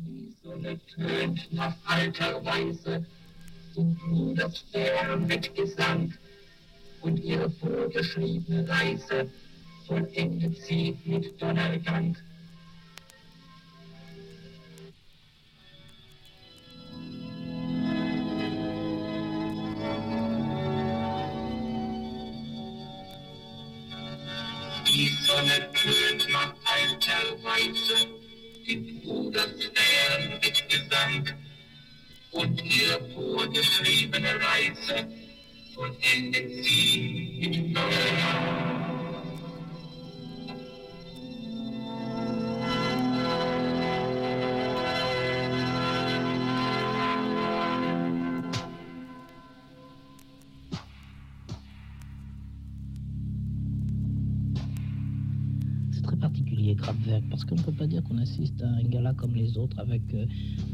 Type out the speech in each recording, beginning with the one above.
Die Sonne tönt nach alter Weise, so rudert fern mit Gesang, und ihre vorgeschriebene Reise vollendet sie mit Donnergang. Die Sonne tönt nach alter Weise, die rudert fern mit Gesang, und ihre vorgeschriebene Reise vollendet sie mit Donnergang. Parce qu'on ne peut pas dire qu'on assiste à un gala comme les autres avec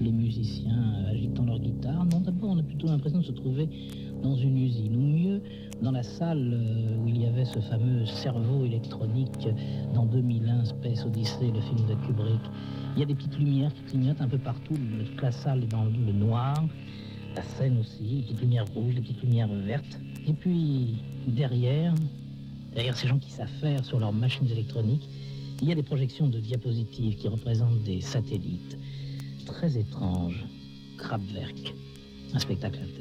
les musiciens agitant leur guitare. Non, d'abord, on a plutôt l'impression de se trouver dans une usine, ou mieux, dans la salle où il y avait ce fameux cerveau électronique dans 2001, Space Odyssey, le film de Kubrick. Il y a des petites lumières qui clignotent un peu partout, toute la salle est dans le noir, la scène aussi, les petites lumières rouges, les petites lumières vertes. Et puis, derrière ces gens qui s'affairent sur leurs machines électroniques, il y a des projections de diapositives qui représentent des satellites. Très étranges. Krabwerk, un spectacle interne.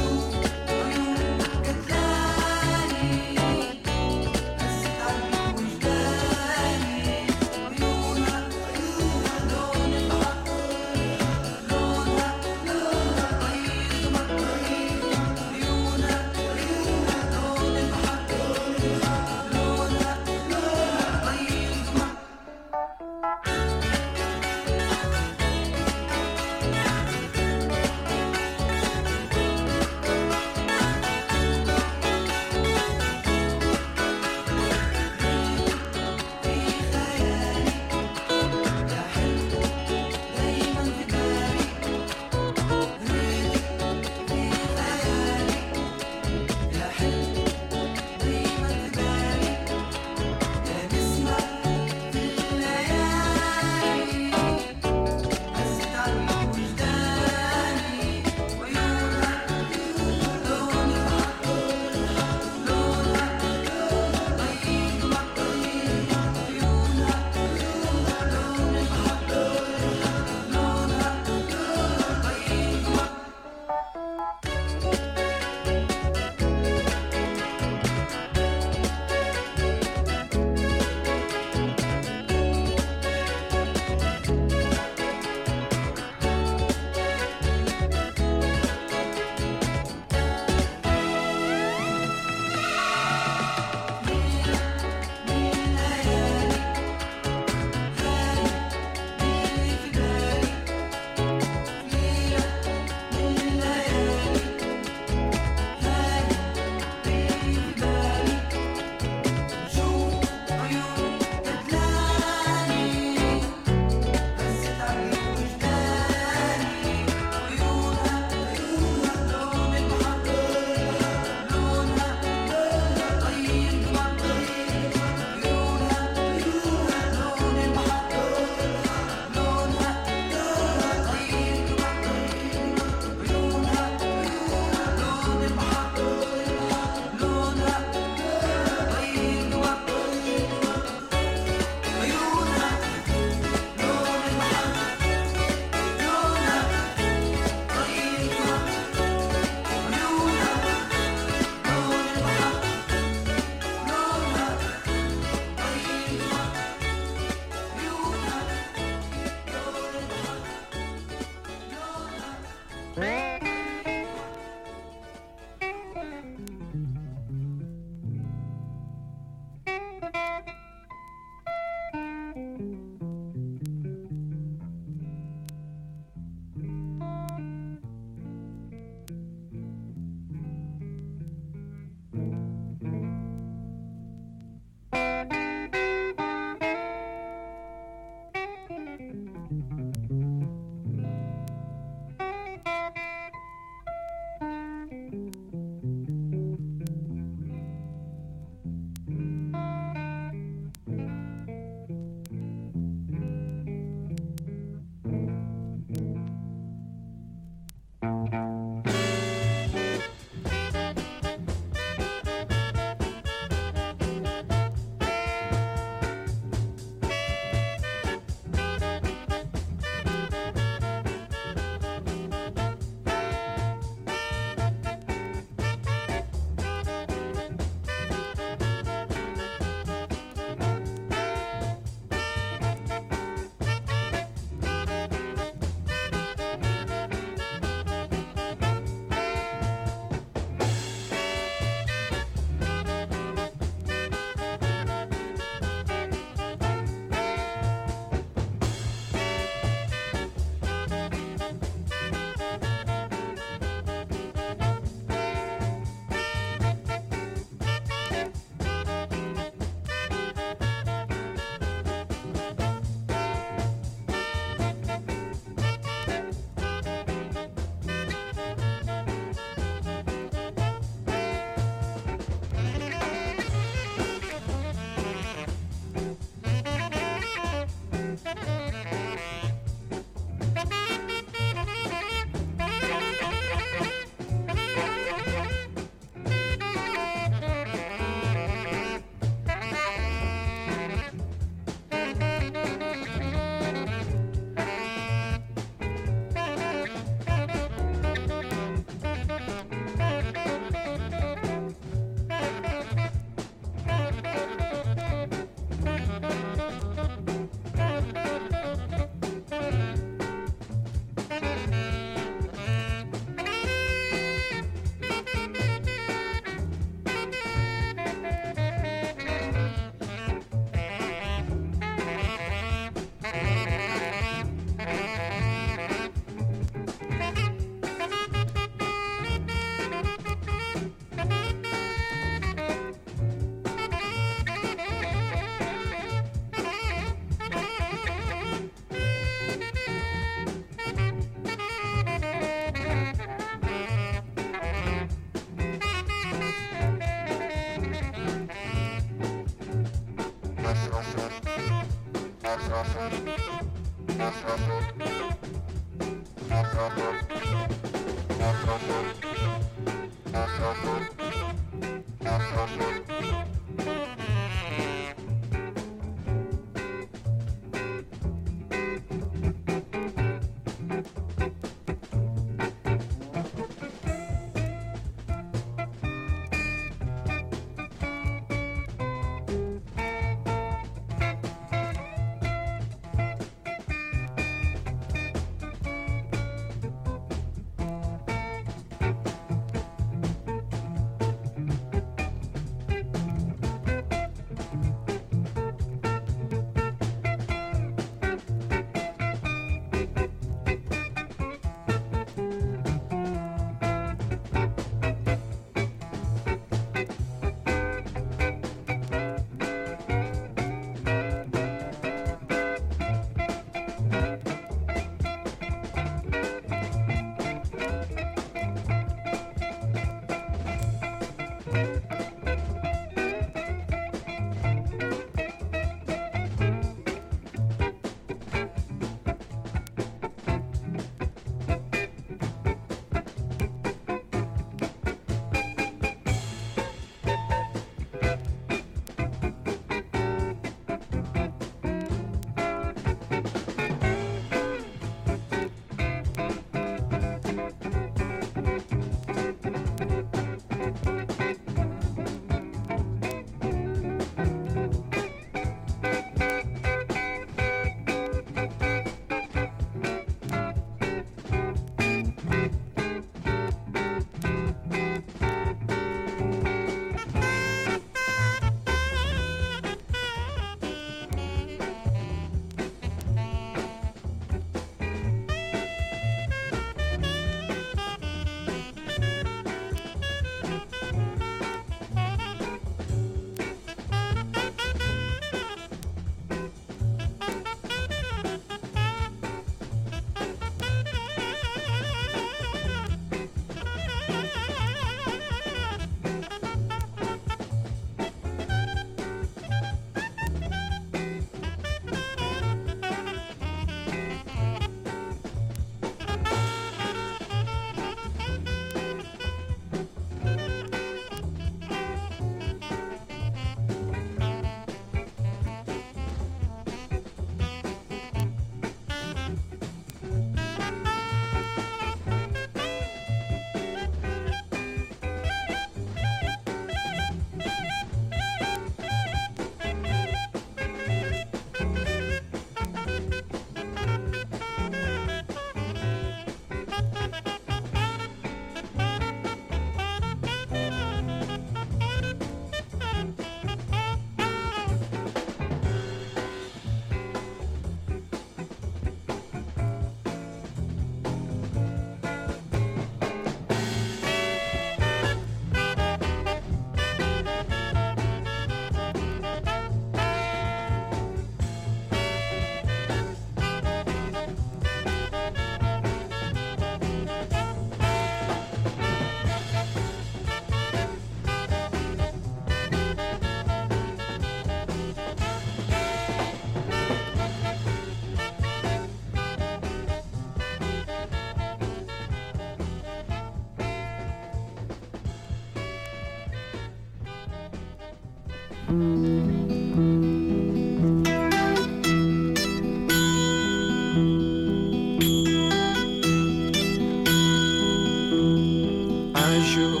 Un jour,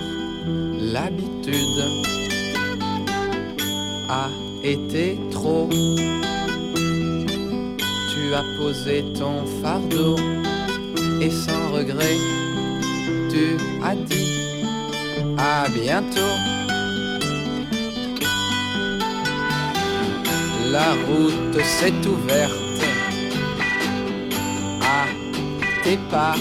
l'habitude a été trop. Tu as posé ton fardeau et sans regret, tu as dit à bientôt. La route s'est ouverte à tes pas.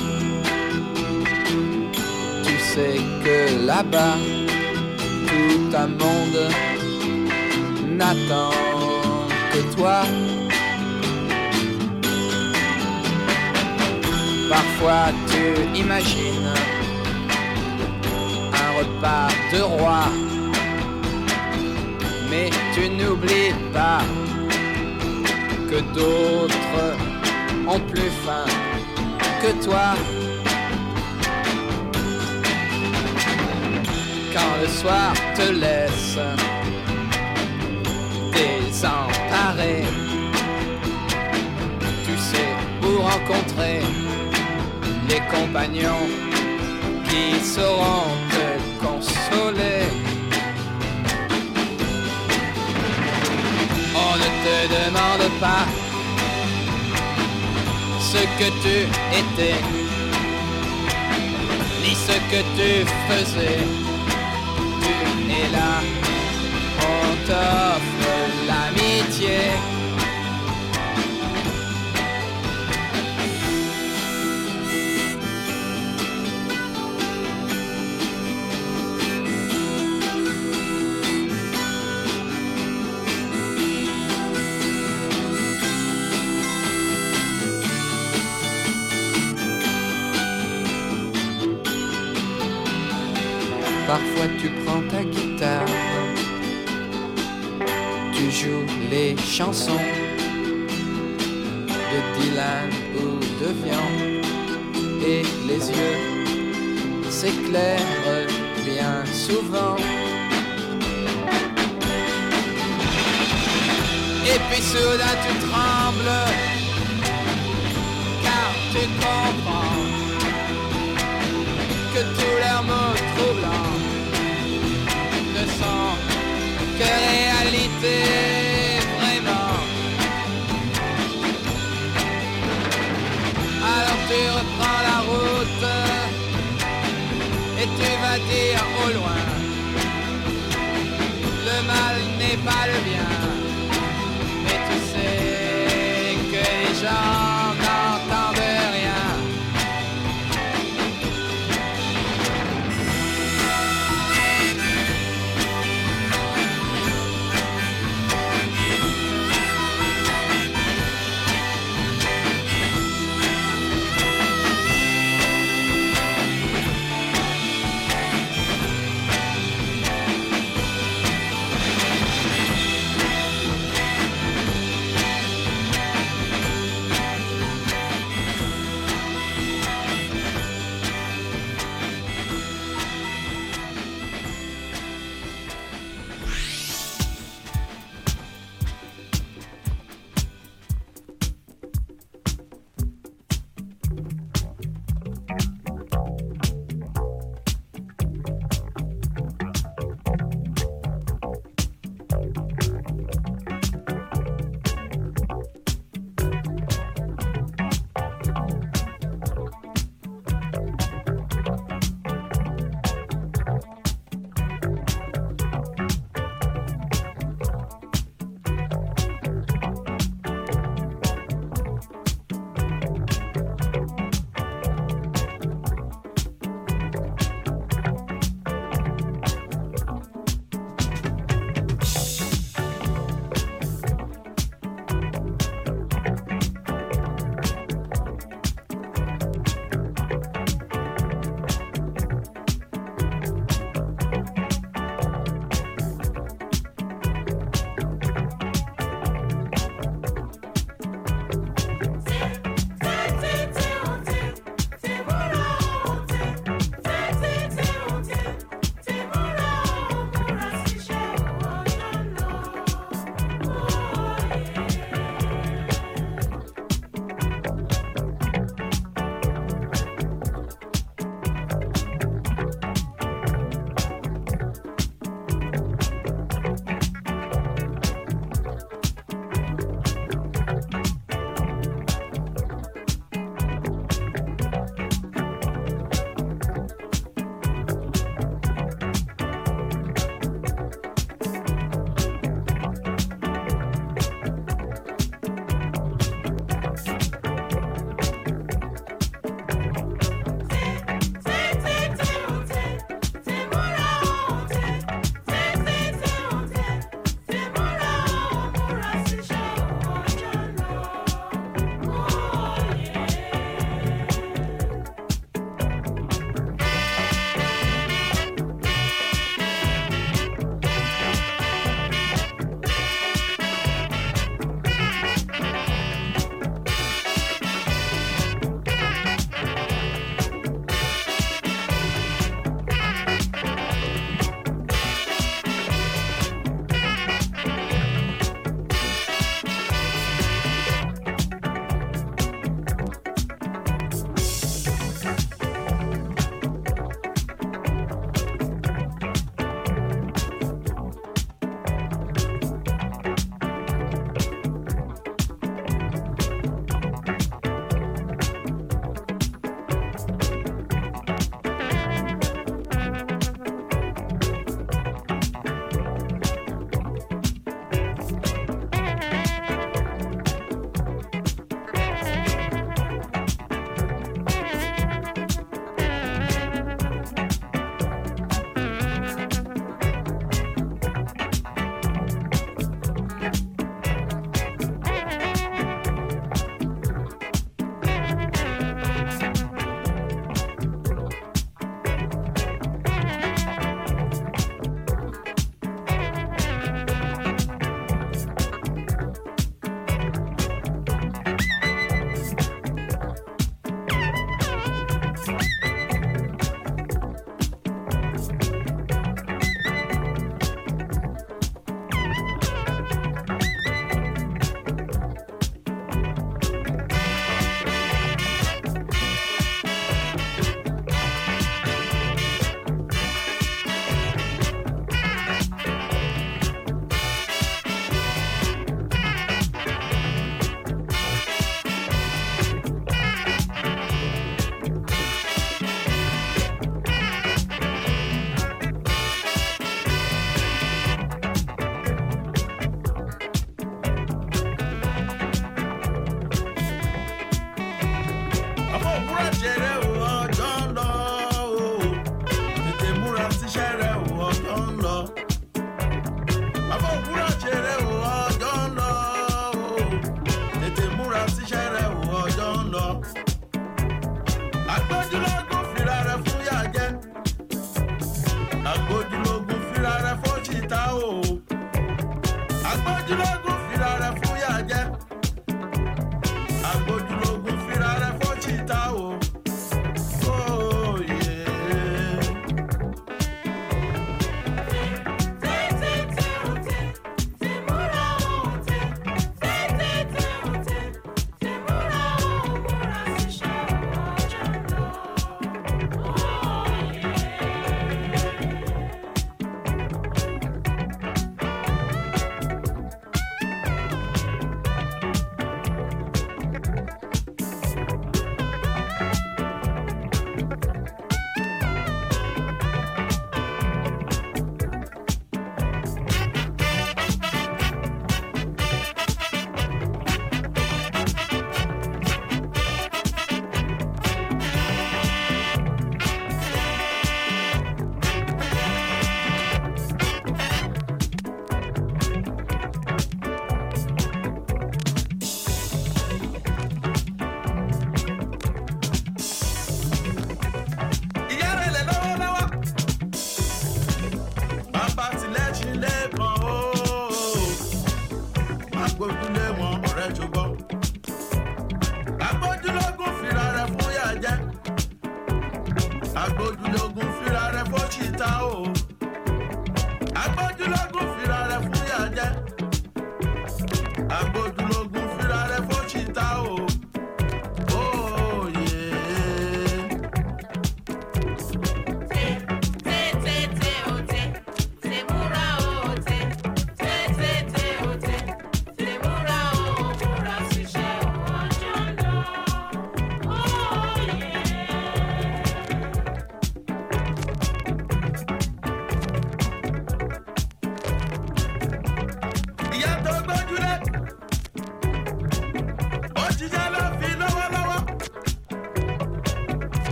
Tu sais que là-bas, tout un monde n'attend que toi. Parfois tu imagines un repas de roi, mais tu n'oublies pas que d'autres ont plus faim que toi. Quand le soir te laisse désemparé, tu sais, pour rencontrer les compagnons qui sauront te consoler. On ne te demande pas ce que tu étais, ni ce que tu faisais. Tu es là, on t'offre l'amitié. Parfois tu prends ta guitare, tu joues les chansons de Dylan ou de Vian, et les yeux s'éclairent bien souvent. Et puis soudain tu trembles, car tu comprends que tous leurs mots troublants que réalité vraiment. Alors tu reprends la route et tu vas dire au loin, le mal n'est pas le bien. Mais tu sais que les gens n'entendent rien.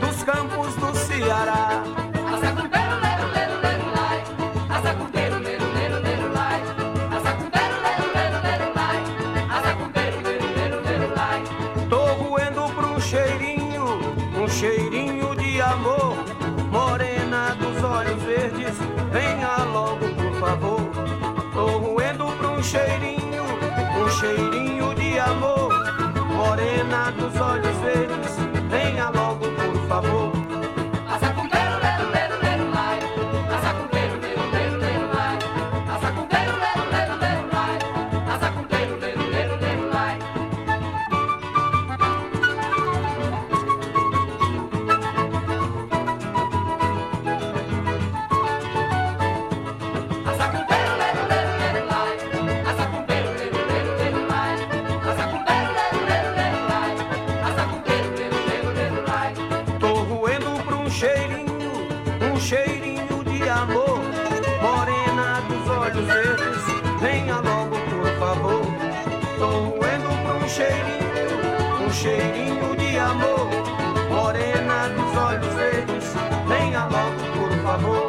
Dos campos do Ceará. um cheirinho de amor. Morena dos olhos verdes, venha logo, por favor. Tô roendo pra um cheirinho de amor. Morena dos olhos verdes, venha logo, por favor. Cheirinho de amor, morena dos olhos verdes, venha logo, por favor.